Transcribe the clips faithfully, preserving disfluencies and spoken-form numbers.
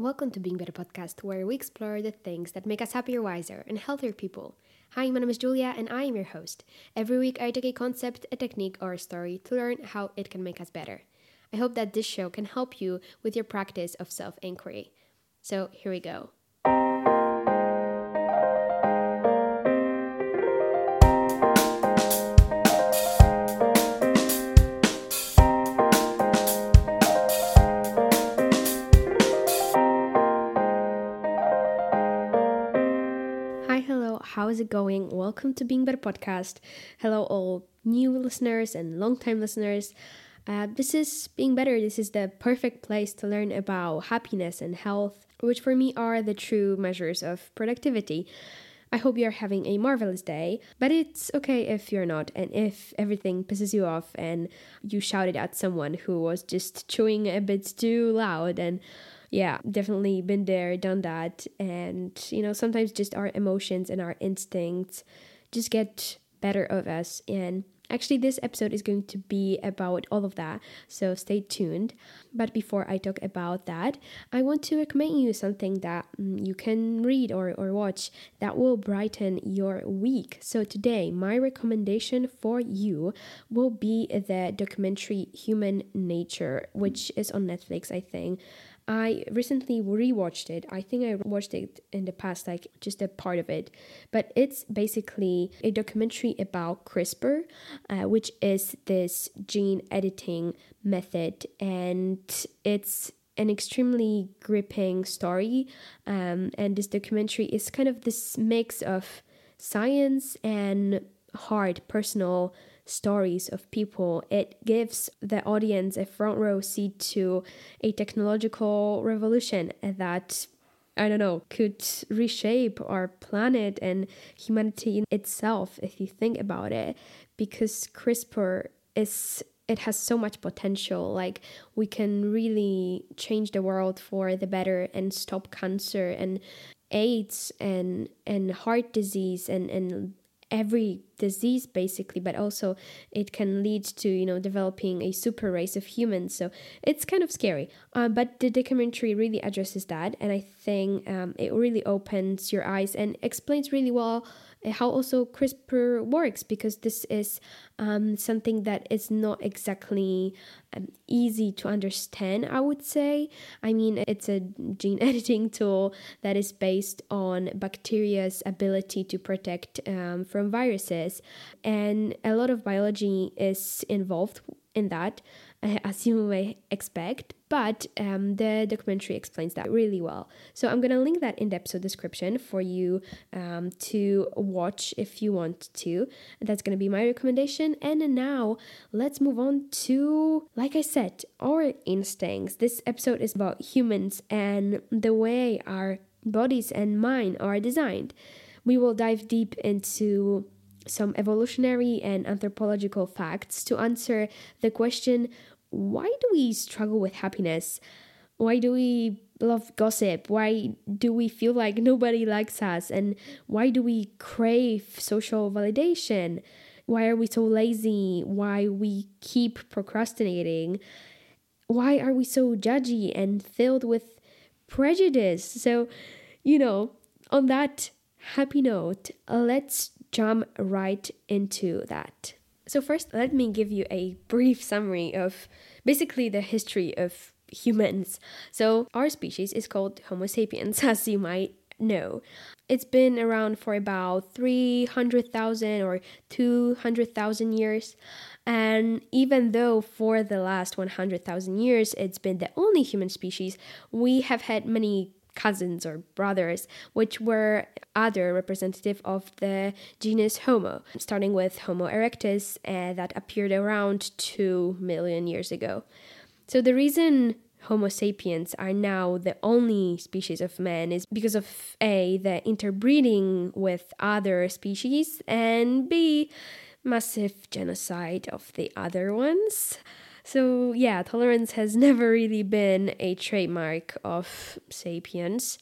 Welcome to Being Better Podcast, where we explore the things that make us happier, wiser, and healthier people. Hi, my name is Julia, and I am your host. Every week, I take a concept, a technique, or a story to learn how it can make us better. I hope that this show can help you with your practice of self-inquiry. So, here we go. How is it going? Welcome to Being Better Podcast. Hello all new listeners and long-time listeners. Uh, this is Being Better. This is the perfect place to learn about happiness and health, which for me are the true measures of productivity. I hope you're having a marvelous day, but it's okay if you're not, and if everything pisses you off and you shouted at someone who was just chewing a bit too loud. And yeah, definitely been there, done that. And, you know, sometimes just our emotions and our instincts just get better of us. And actually, this episode is going to be about all of that. So stay tuned. But before I talk about that, I want to recommend you something that you can read or, or watch that will brighten your week. So today, my recommendation for you will be the documentary Human Nature, which is on Netflix, I think. I recently rewatched it. I think I watched it in the past, like just a part of it. But it's basically a documentary about CRISPR, uh, which is this gene editing method. And it's an extremely gripping story. Um, and this documentary is kind of this mix of science and hard personal stories of people. It gives the audience a front row seat to a technological revolution that, I don't know, could reshape our planet and humanity itself, if you think about it, because CRISPR is it has so much potential. Like, we can really change the world for the better and stop cancer and AIDS and and heart disease and and every disease basically, but also it can lead to, you know, developing a super race of humans. So it's kind of scary, uh, but the documentary really addresses that, and I think um, it really opens your eyes and explains really well how also CRISPR works, because this is um, something that is not exactly um, easy to understand, I would say. I mean, it's a gene editing tool that is based on bacteria's ability to protect um, from viruses, and a lot of biology is involved in that, as you may expect, but um, the documentary explains that really well. So I'm going to link that in the episode description for you um, to watch if you want to. That's going to be my recommendation. And now let's move on to, like I said, our instincts. This episode is about humans and the way our bodies and mind are designed. We will dive deep into some evolutionary and anthropological facts to answer the question, why do we struggle with happiness? Why do we love gossip? Why do we feel like nobody likes us? And why do we crave social validation? Why are we so lazy? Why we keep procrastinating? Why are we so judgy and filled with prejudice? So, you know, on that happy note, let's jump right into that. So first, let me give you a brief summary of basically the history of humans. So our species is called Homo sapiens, as you might know. It's been around for about three hundred thousand or two hundred thousand years. And even though for the last one hundred thousand years, it's been the only human species, we have had many cousins or brothers, which were other representative of the genus Homo, starting with Homo erectus, uh, that appeared around two million years ago. So the reason Homo sapiens are now the only species of man is because of A, the interbreeding with other species, and B, massive genocide of the other ones. So yeah, tolerance has never really been a trademark of sapiens.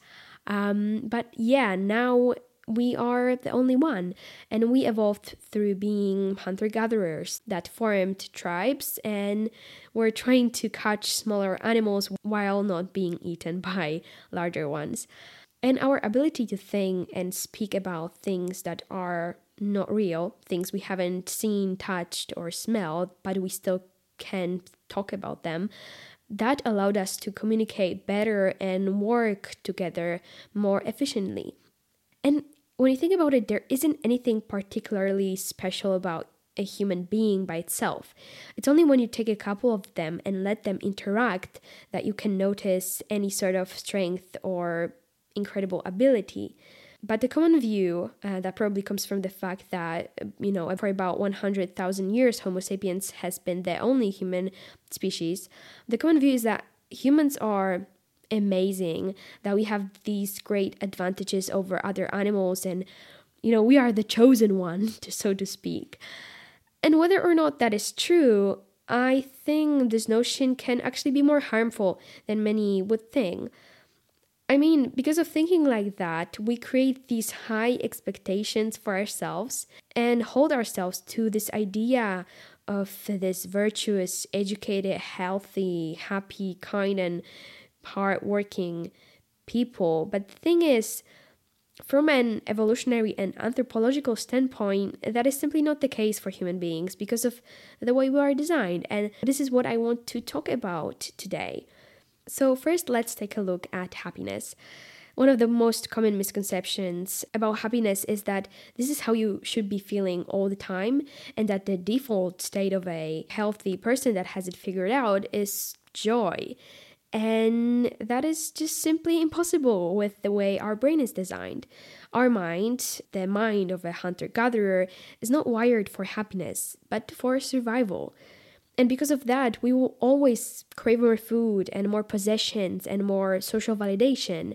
Um, but yeah, now we are the only one, and we evolved through being hunter-gatherers that formed tribes and were trying to catch smaller animals while not being eaten by larger ones. And our ability to think and speak about things that are not real, things we haven't seen, touched, or smelled, but we still can talk about them, that allowed us to communicate better and work together more efficiently. And when you think about it, there isn't anything particularly special about a human being by itself. It's only when you take a couple of them and let them interact that you can notice any sort of strength or incredible ability. But the common view uh, that probably comes from the fact that, you know, for about one hundred thousand years, Homo sapiens has been the only human species. The common view is that humans are amazing, that we have these great advantages over other animals, and, you know, we are the chosen one, so to speak. And whether or not that is true, I think this notion can actually be more harmful than many would think. I mean, because of thinking like that, we create these high expectations for ourselves and hold ourselves to this idea of this virtuous, educated, healthy, happy, kind, and hardworking people. But the thing is, from an evolutionary and anthropological standpoint, that is simply not the case for human beings because of the way we are designed. And this is what I want to talk about today. So first, let's take a look at happiness. One of the most common misconceptions about happiness is that this is how you should be feeling all the time, and that the default state of a healthy person that has it figured out is joy. And that is just simply impossible with the way our brain is designed. Our mind, the mind of a hunter-gatherer, is not wired for happiness, but for survival. And because of that, we will always crave more food and more possessions and more social validation.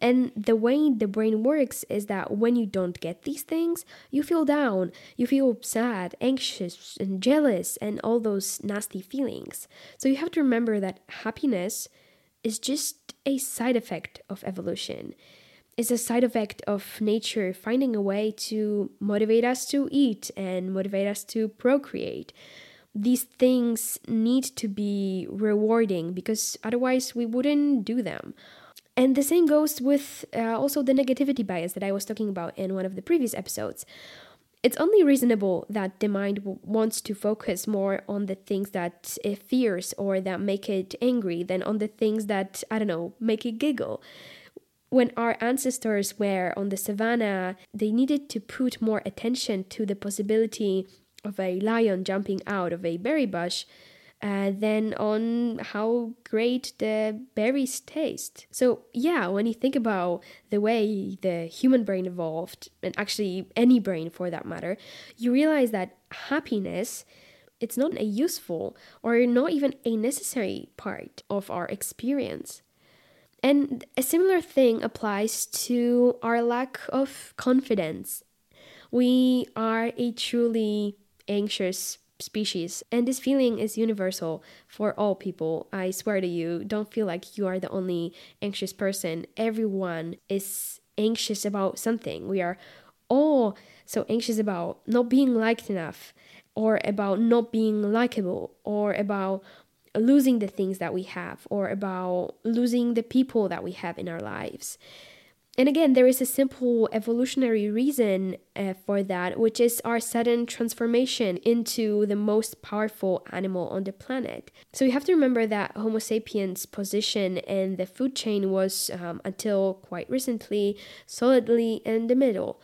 And the way the brain works is that when you don't get these things, you feel down, you feel sad, anxious, and jealous, and all those nasty feelings. So you have to remember that happiness is just a side effect of evolution. It's a side effect of nature finding a way to motivate us to eat and motivate us to procreate. These things need to be rewarding because otherwise we wouldn't do them. And the same goes with uh, also the negativity bias that I was talking about in one of the previous episodes. It's only reasonable that the mind w- wants to focus more on the things that it fears or that make it angry than on the things that, I don't know, make it giggle. When our ancestors were on the savannah, they needed to put more attention to the possibility of a lion jumping out of a berry bush uh, than on how great the berries taste. So yeah, when you think about the way the human brain evolved, and actually any brain for that matter, you realize that happiness, it's not a useful or not even a necessary part of our experience. And a similar thing applies to our lack of confidence. We are a truly anxious species, and this feeling is universal for all people. I swear to you, don't feel like you are the only anxious person. Everyone is anxious about something. We are all so anxious about not being liked enough, or about not being likable, or about losing the things that we have, or about losing the people that we have in our lives. And again, there is a simple evolutionary reason uh, for that, which is our sudden transformation into the most powerful animal on the planet. So you have to remember that Homo sapiens' position in the food chain was, um, until quite recently, solidly in the middle.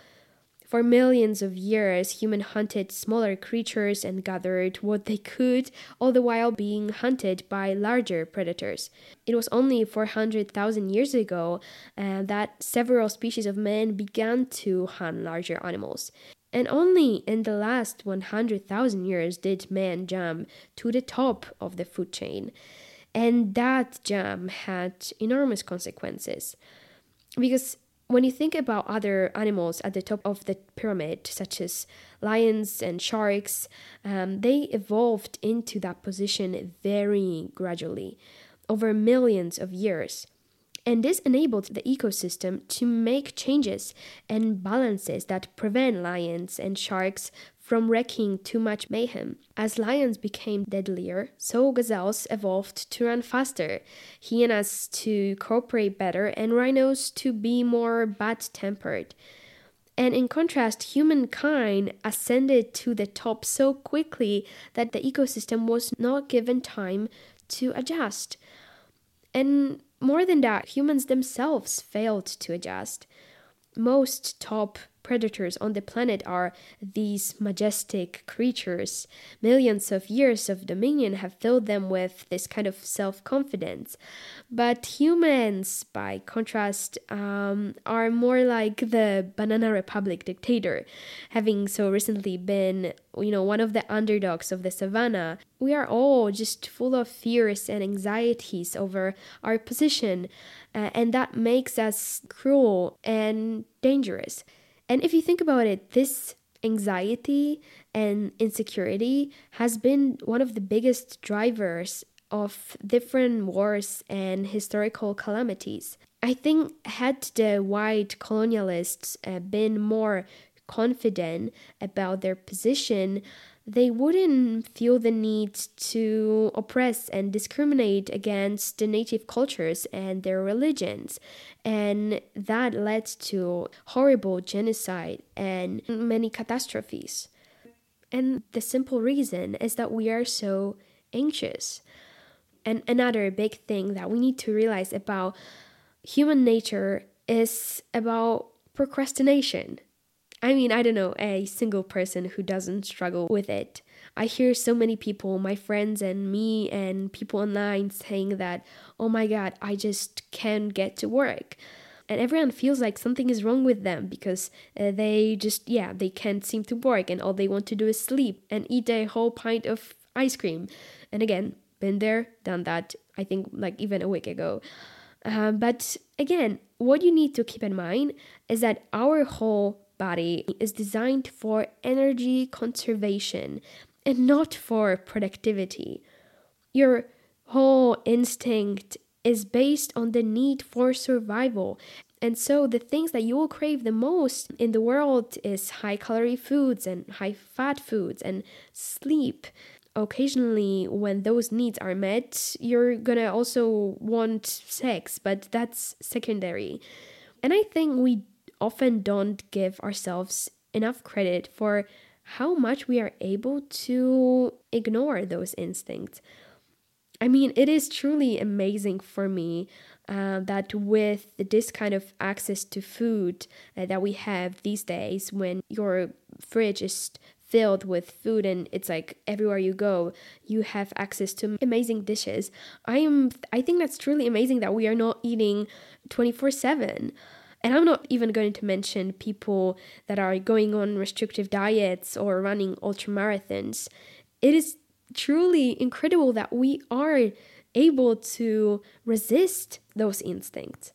For millions of years, humans hunted smaller creatures and gathered what they could, all the while being hunted by larger predators. It was only four hundred thousand years ago uh, that several species of man began to hunt larger animals. And only in the last one hundred thousand years did man jump to the top of the food chain. And that jump had enormous consequences. Because when you think about other animals at the top of the pyramid, such as lions and sharks, um, they evolved into that position very gradually, over millions of years. And this enabled the ecosystem to make changes and balances that prevent lions and sharks from wreaking too much mayhem. As lions became deadlier, so gazelles evolved to run faster, hyenas to cooperate better, and rhinos to be more bad-tempered. And in contrast, humankind ascended to the top so quickly that the ecosystem was not given time to adjust. And more than that, humans themselves failed to adjust. Most top predators on the planet are these majestic creatures. Millions of years of dominion have filled them with this kind of self-confidence. But humans, by contrast, um, are more like the Banana Republic dictator, having so recently been, you know, one of the underdogs of the savannah. We are all just full of fears and anxieties over our position, uh, and that makes us cruel and dangerous. And if you think about it, this anxiety and insecurity has been one of the biggest drivers of different wars and historical calamities. I think had the white colonialists uh, been more confident about their position, they wouldn't feel the need to oppress and discriminate against the native cultures and their religions. And that led to horrible genocide and many catastrophes. And the simple reason is that we are so anxious. And another big thing that we need to realize about human nature is about procrastination. I mean, I don't know a single person who doesn't struggle with it. I hear so many people, my friends and me and people online, saying that, oh my God, I just can't get to work. And everyone feels like something is wrong with them because uh, they just, yeah, they can't seem to work and all they want to do is sleep and eat a whole pint of ice cream. And again, been there, done that, I think like even a week ago. Uh, but again, what you need to keep in mind is that our whole body is designed for energy conservation and not for productivity. Your whole instinct is based on the need for survival. And so the things that you will crave the most in the world is high-calorie foods and high-fat foods and sleep. Occasionally, when those needs are met, you're gonna also want sex, but that's secondary. And I think we often don't give ourselves enough credit for how much we are able to ignore those instincts. I mean, it is truly amazing for me uh, that with this kind of access to food uh, that we have these days, when your fridge is filled with food and it's like everywhere you go, you have access to amazing dishes. I am, I think that's truly amazing that we are not eating twenty-four seven. And I'm not even going to mention people that are going on restrictive diets or running ultramarathons. It is truly incredible that we are able to resist those instincts.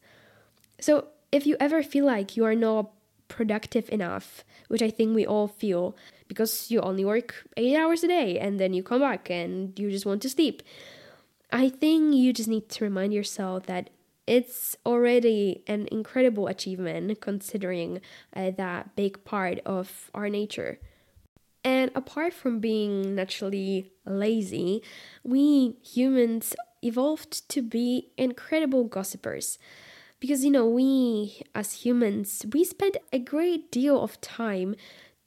So if you ever feel like you are not productive enough, which I think we all feel, because you only work eight hours a day and then you come back and you just want to sleep, I think you just need to remind yourself that it's already an incredible achievement considering uh, that big part of our nature. And apart from being naturally lazy, we humans evolved to be incredible gossipers. Because, you know, we as humans, we spend a great deal of time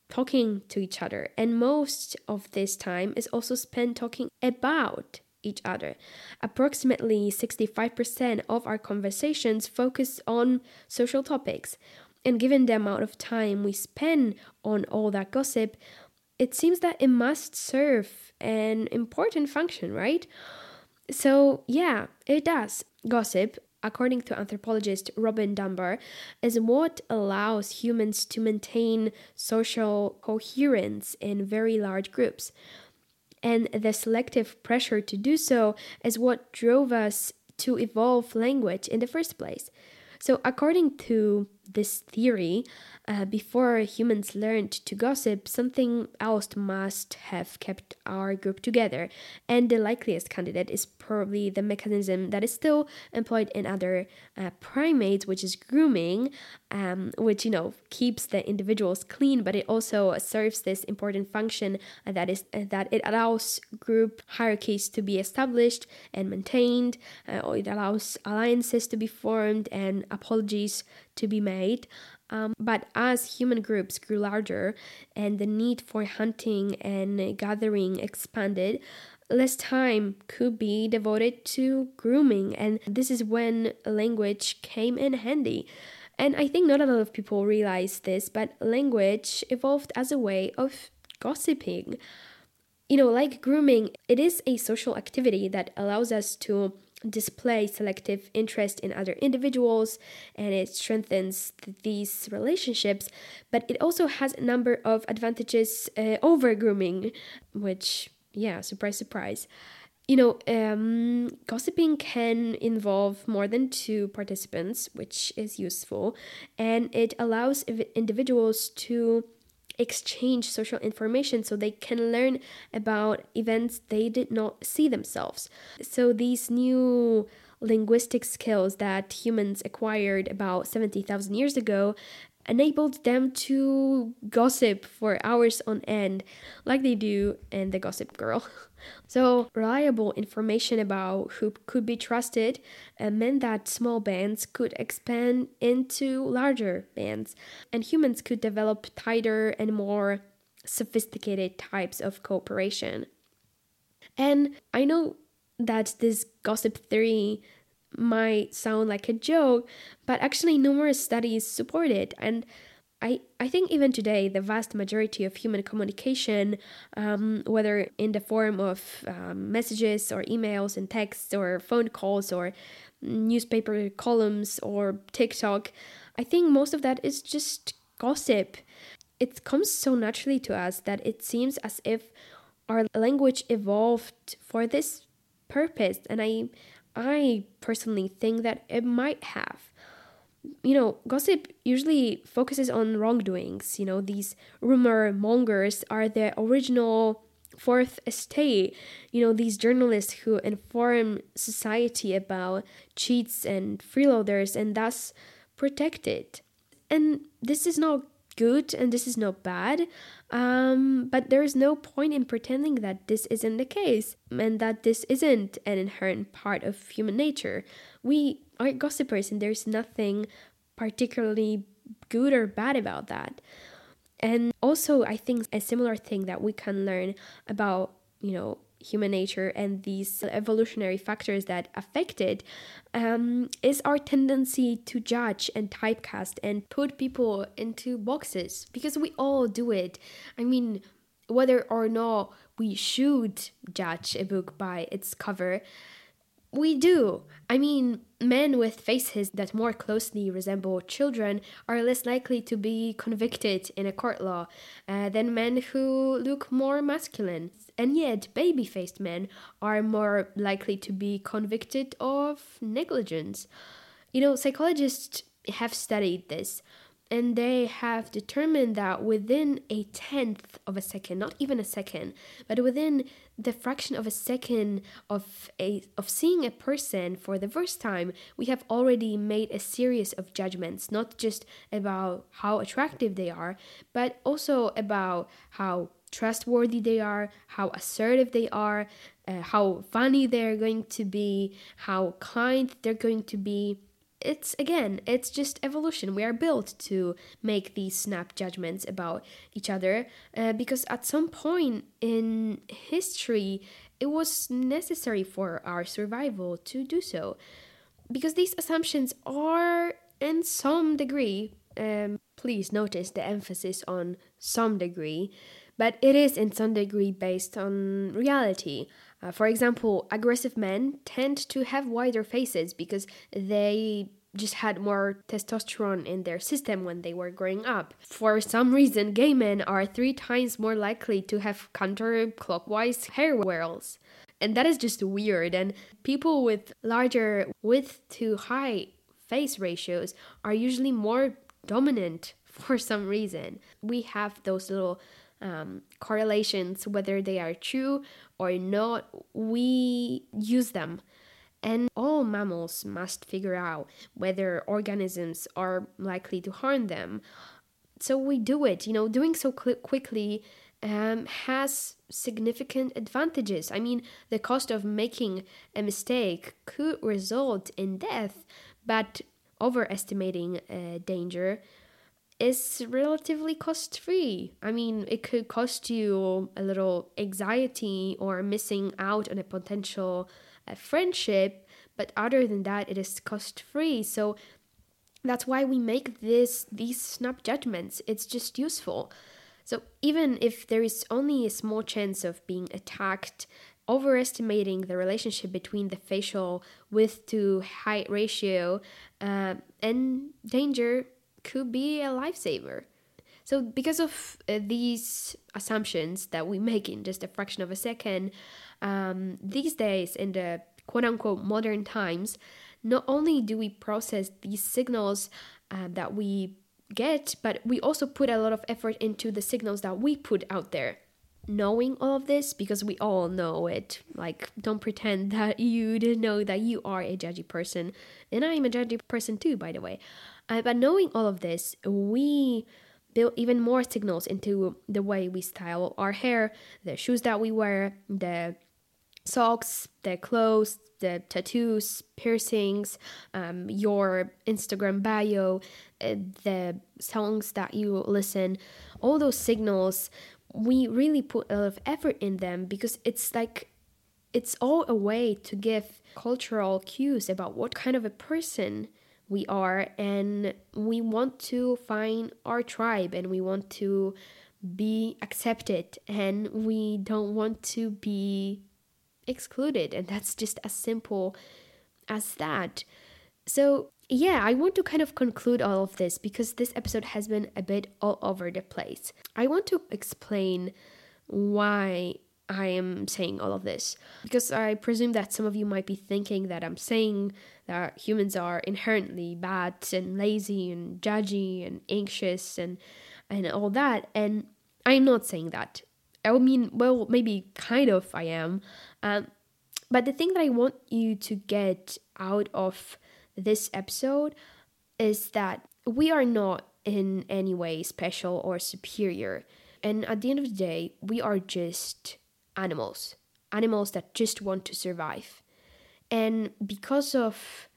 talking to each other. And most of this time is also spent talking about each other. Approximately sixty-five percent of our conversations focus on social topics, and given the amount of time we spend on all that gossip, it seems that it must serve an important function, right? So yeah, it does. Gossip, according to anthropologist Robin Dunbar, is what allows humans to maintain social coherence in very large groups. And the selective pressure to do so is what drove us to evolve language in the first place. So according to this theory, uh, before humans learned to gossip, something else must have kept our group together, and the likeliest candidate is probably the mechanism that is still employed in other uh, primates, which is grooming, um, which, you know, keeps the individuals clean, but it also serves this important function uh, that is uh, that it allows group hierarchies to be established and maintained, uh, or it allows alliances to be formed and apologies to be made. Um, but as human groups grew larger and the need for hunting and gathering expanded, less time could be devoted to grooming, and this is when language came in handy. And I think not a lot of people realize this, but language evolved as a way of gossiping. You know, like grooming, it is a social activity that allows us to display selective interest in other individuals, and it strengthens th- these relationships, but it also has a number of advantages uh, over grooming, which, yeah, surprise, surprise. You know, um, gossiping can involve more than two participants, which is useful, and it allows ev- individuals to exchange social information so they can learn about events they did not see themselves. So these new linguistic skills that humans acquired about seventy thousand years ago enabled them to gossip for hours on end, like they do in the Gossip Girl. So reliable information about who could be trusted uh, meant that small bands could expand into larger bands, and humans could develop tighter and more sophisticated types of cooperation. And I know that this gossip theory might sound like a joke, but actually numerous studies support it, and I, I think even today the vast majority of human communication, um, whether in the form of um, messages or emails and texts or phone calls or newspaper columns or TikTok, I think most of that is just gossip. It comes so naturally to us that it seems as if our language evolved for this purpose, and I I personally think that it might have. You know, gossip usually focuses on wrongdoings. You know, these rumor mongers are the original fourth estate. You know, these journalists who inform society about cheats and freeloaders and thus protect it. And this is not good and this is not bad, um, but there is no point in pretending that this isn't the case and that this isn't an inherent part of human nature. We are gossipers, and there's nothing particularly good or bad about that. And also, I think a similar thing that we can learn about, you know, human nature and these evolutionary factors that affect it um, is our tendency to judge and typecast and put people into boxes, because we all do it. I mean, whether or not we should judge a book by its cover, we do. I mean, men with faces that more closely resemble children are less likely to be convicted in a court law uh, than men who look more masculine. And yet, baby-faced men are more likely to be convicted of negligence. You know, psychologists have studied this, and they have determined that within a tenth of a second, not even a second, but within the fraction of a second of a of seeing a person for the first time, we have already made a series of judgments, not just about how attractive they are, but also about how trustworthy they are, how assertive they are, uh, how funny they're going to be, how kind they're going to be. It's, again, it's just evolution. We are built to make these snap judgments about each other uh, because at some point in history, it was necessary for our survival to do so. Because these assumptions are, in some degree, um, please notice the emphasis on some degree, but it is in some degree based on reality. Uh, for example, aggressive men tend to have wider faces because they just had more testosterone in their system when they were growing up. For some reason, gay men are three times more likely to have counterclockwise hair whirls. And that is just weird. And people with larger width to height face ratios are usually more dominant for some reason. We have those little um, correlations, whether they are true or not, we use them. And all mammals must figure out whether organisms are likely to harm them. So we do it, you know, doing so cl- quickly um, has significant advantages. I mean, the cost of making a mistake could result in death, but overestimating uh, danger is relatively cost-free. I mean, it could cost you a little anxiety or missing out on a potential a friendship, but other than that, it is cost-free. So that's why we make this these snap judgments. It's just useful. So even if there is only a small chance of being attacked, overestimating the relationship between the facial width to height ratio uh, and danger could be a lifesaver. So because of uh, these assumptions that we make in just a fraction of a second, um, these days in the quote-unquote modern times, not only do we process these signals uh, that we get, but we also put a lot of effort into the signals that we put out there. Knowing all of this, because we all know it, like don't pretend that you didn't know that you are a judgy person, and I'm a judgy person too, by the way. Uh, but knowing all of this, we build even more signals into the way we style our hair, the shoes that we wear, the socks, the clothes, the tattoos, piercings, um, your Instagram bio, uh, the songs that you listen, all those signals, we really put a lot of effort in them because it's like, it's all a way to give cultural cues about what kind of a person we are, and we want to find our tribe, and we want to be accepted, and we don't want to be excluded, and that's just as simple as that. So yeah, I want to kind of conclude all of this because this episode has been a bit all over the place. I want to explain why I am saying all of this, because I presume that some of you might be thinking that I'm saying that humans are inherently bad and lazy and judgy and anxious and and all that, and I'm not saying that. I mean, well, maybe kind of I am, um, but the thing that I want you to get out of this episode is that we are not in any way special or superior, and at the end of the day, we are just animals, animals that just want to survive. And because of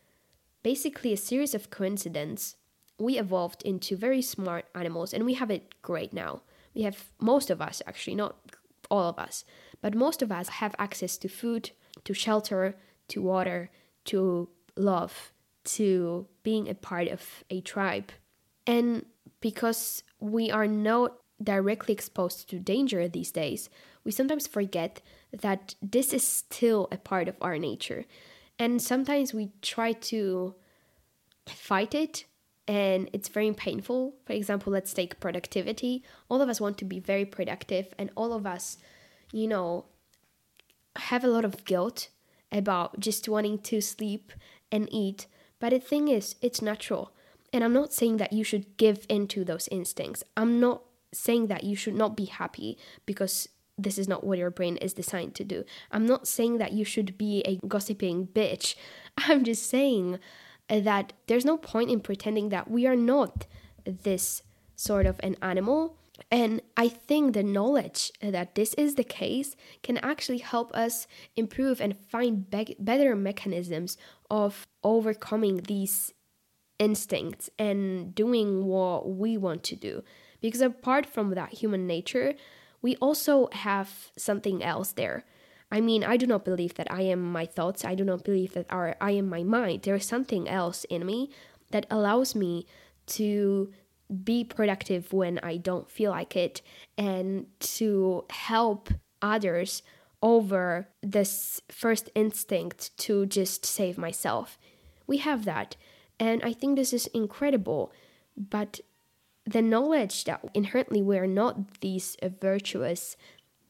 basically a series of coincidences, we evolved into very smart animals, and we have it great now. We have, most of us actually, not all of us, but most of us have access to food, to shelter, to water, to love, to being a part of a tribe. And because we are not directly exposed to danger these days, we sometimes forget that this is still a part of our nature. And sometimes we try to fight it, and it's very painful. For example, let's take productivity. All of us want to be very productive, and all of us, you know, have a lot of guilt about just wanting to sleep and eat. But the thing is, it's natural. And I'm not saying that you should give in to those instincts. I'm not saying that you should not be happy, because this is not what your brain is designed to do. I'm not saying that you should be a gossiping bitch. I'm just saying that there's no point in pretending that we are not this sort of an animal. And I think the knowledge that this is the case can actually help us improve and find be- better mechanisms of overcoming these instincts and doing what we want to do. Because apart from that human nature, we also have something else there. I mean, I do not believe that I am my thoughts. I do not believe that our, I am my mind. There is something else in me that allows me to be productive when I don't feel like it, and to help others over this first instinct to just save myself. We have that. And I think this is incredible. But the knowledge that inherently we're not these virtuous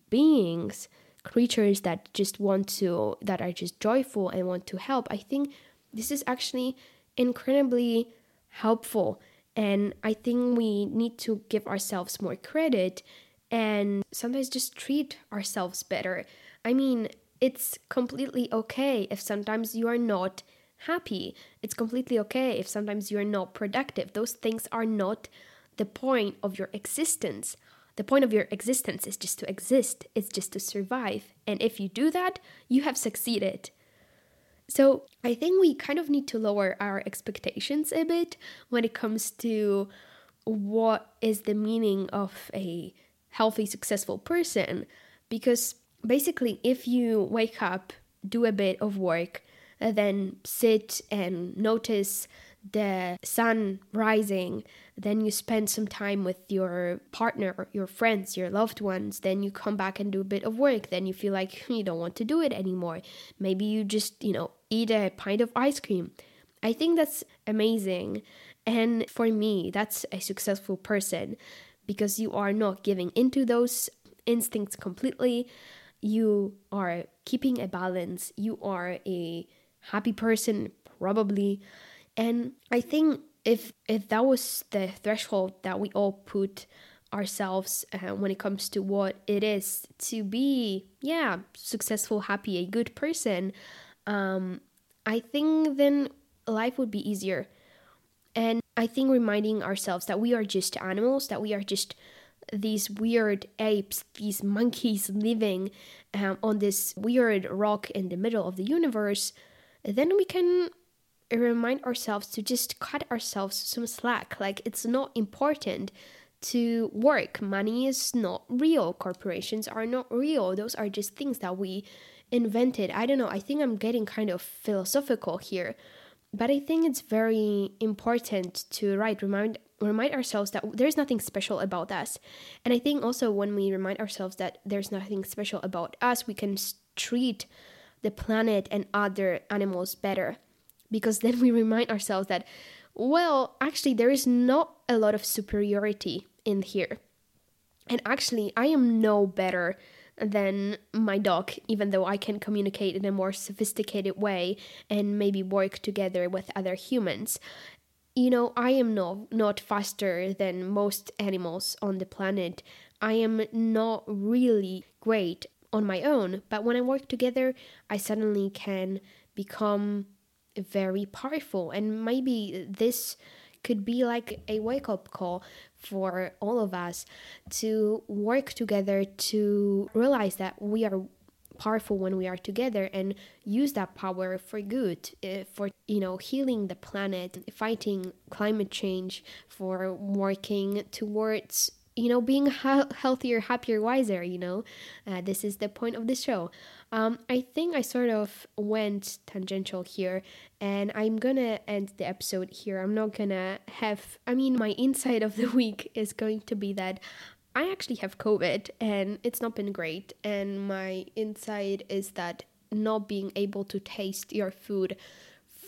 beings, creatures that just want to, that are just joyful and want to help, I think this is actually incredibly helpful. And I think we need to give ourselves more credit and sometimes just treat ourselves better. I mean, it's completely okay if sometimes you are not happy. It's completely okay if sometimes you are not productive. Those things are not the point of your existence. The point of your existence is just to exist. It's just to survive. And if you do that, you have succeeded. So I think we kind of need to lower our expectations a bit when it comes to what is the meaning of a healthy, successful person. Because basically, if you wake up, do a bit of work, and then sit and notice the sun rising, then you spend some time with your partner, your friends, your loved ones, then you come back and do a bit of work, then you feel like you don't want to do it anymore. Maybe you just, you know, eat a pint of ice cream. I think that's amazing. And for me, that's a successful person, because you are not giving into those instincts completely. You are keeping a balance. You are a happy person, probably. And I think if if that was the threshold that we all put ourselves uh, when it comes to what it is to be, yeah, successful, happy, a good person, um, I think then life would be easier. And I think reminding ourselves that we are just animals, that we are just these weird apes, these monkeys living um, on this weird rock in the middle of the universe, then we can remind ourselves to just cut ourselves some slack. Like, it's not important to work. Money is not real. Corporations are not real. Those are just things that we invented. I don't know. I think I'm getting kind of philosophical here, but I think it's very important to right remind remind ourselves that there's nothing special about us. And I think also when we remind ourselves that there's nothing special about us, we can treat the planet and other animals better. Because then we remind ourselves that, well, actually, there is not a lot of superiority in here. And actually, I am no better than my dog, even though I can communicate in a more sophisticated way and maybe work together with other humans. You know, I am no, not faster than most animals on the planet. I am not really great on my own. But when I work together, I suddenly can become very powerful. And maybe this could be like a wake-up call for all of us to work together, to realize that we are powerful when we are together and use that power for good, for, you know, healing the planet, fighting climate change, for working towards, you know, being healthier, happier, wiser, you know. Uh, this is the point of the show. Um, I think I sort of went tangential here, and I'm gonna end the episode here. I'm not gonna have, I mean, my insight of the week is going to be that I actually have COVID, and it's not been great. And my insight is that not being able to taste your food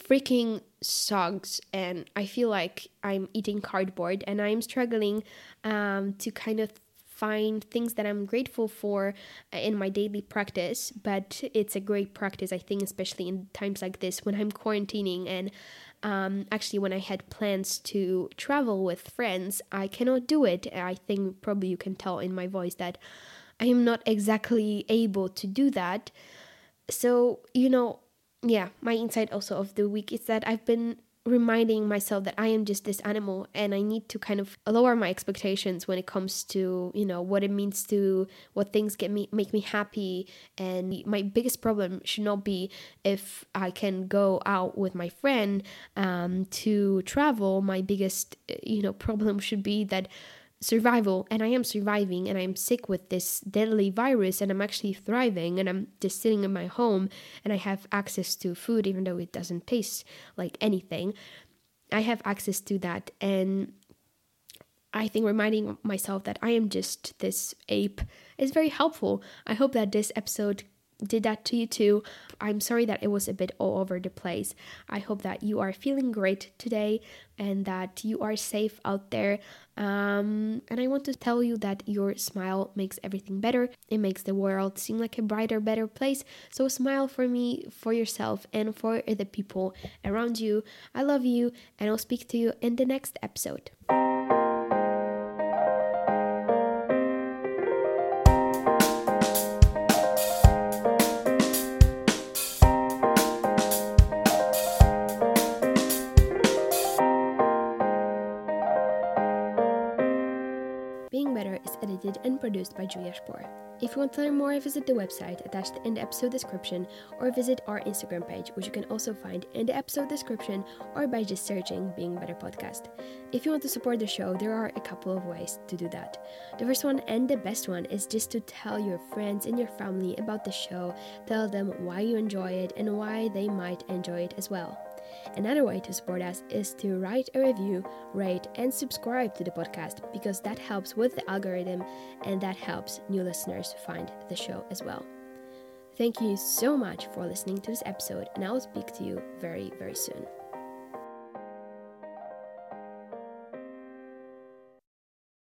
freaking sucks, and I feel like I'm eating cardboard, and I'm struggling um, to kind of find things that I'm grateful for in my daily practice. But it's a great practice, I think, especially in times like this when I'm quarantining, and um, actually when I had plans to travel with friends, I cannot do it. I think probably you can tell in my voice that I am not exactly able to do that. So, you know, yeah, my insight also of the week is that I've been reminding myself that I am just this animal, and I need to kind of lower my expectations when it comes to, you know, what it means to, what things get me, make me happy. And my biggest problem should not be if I can go out with my friend um, to travel. My biggest, you know, problem should be that survival, and I am surviving, and I'm sick with this deadly virus, and I'm actually thriving, and I'm just sitting in my home, and I have access to food, even though it doesn't taste like anything. I have access to that, and I think reminding myself that I am just this ape is very helpful. I hope that this episode did that to you too. I'm sorry that it was a bit all over the place. I hope that you are feeling great today and that you are safe out there. Um, and I want to tell you that your smile makes everything better. It makes the world seem like a brighter, better place. So smile for me, for yourself, and for the people around you. I love you, and I'll speak to you in the next episode. And produced by Julia Shpor. If you want to learn more, visit the website attached in the episode description, or visit our Instagram page, which you can also find in the episode description, or by just searching Being Better Podcast. If you want to support the show, there are a couple of ways to do that. The first one, and the best one, is just to tell your friends and your family about the show. Tell them why you enjoy it and why they might enjoy it as well. Another way to support us is to write a review, rate, and subscribe to the podcast, because that helps with the algorithm and that helps new listeners find the show as well. Thank you so much for listening to this episode, and I will speak to you very, very soon.